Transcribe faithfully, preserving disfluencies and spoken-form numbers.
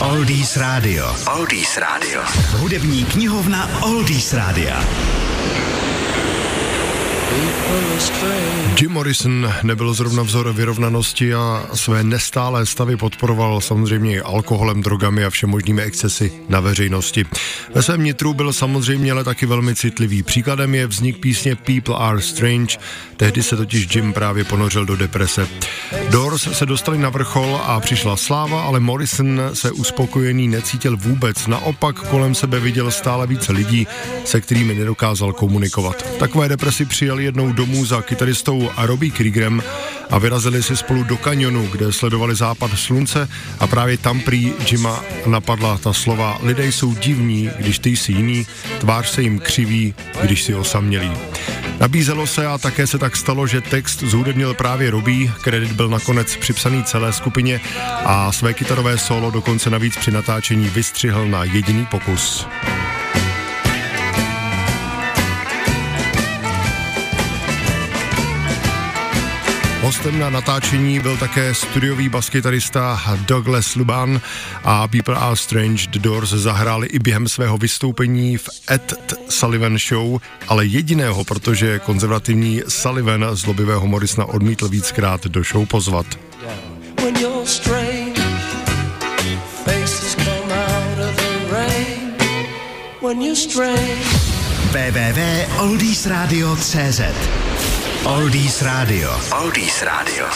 Oldies Radio. Oldies Radio. Hudební knihovna Oldies Radio. Jim Morrison nebyl zrovna vzor vyrovnanosti a své nestálé stavy podporoval samozřejmě alkoholem, drogami a všemožnými excesy na veřejnosti. Ve svém nitru byl samozřejmě ale taky velmi citlivý. Příkladem je vznik písně People Are Strange, tehdy se totiž Jim právě ponořil do deprese. Doors se dostali na vrchol a přišla sláva, ale Morrison se uspokojený necítil vůbec. Naopak kolem sebe viděl stále více lidí, se kterými nedokázal komunikovat. Takové depresi přijel jednou domů za kytaristou Robby Kriegerem a vyrazili si spolu do kanionu, kde sledovali západ slunce a právě tam prý Jima napadla ta slova: lidé jsou divní, když ty jsi jiný, tvář se jim křiví, když si osamělý. Nabízelo se a také se tak stalo, že text zhudebnil právě Robby, kredit byl nakonec připsaný celé skupině a své kytarové solo dokonce navíc při natáčení vystřihl na jediný pokus. Hostem na natáčení byl také studiový baskytarista Douglas Luban a People Are Strange The Doors zahráli i během svého vystoupení v Ed Sullivan Show, ale jediného, protože konzervativní Sullivan zlobivého Morrisona odmítl víckrát do show pozvat. w w w tečka oldies radio tečka cz Oldies Radio. Oldies Radio.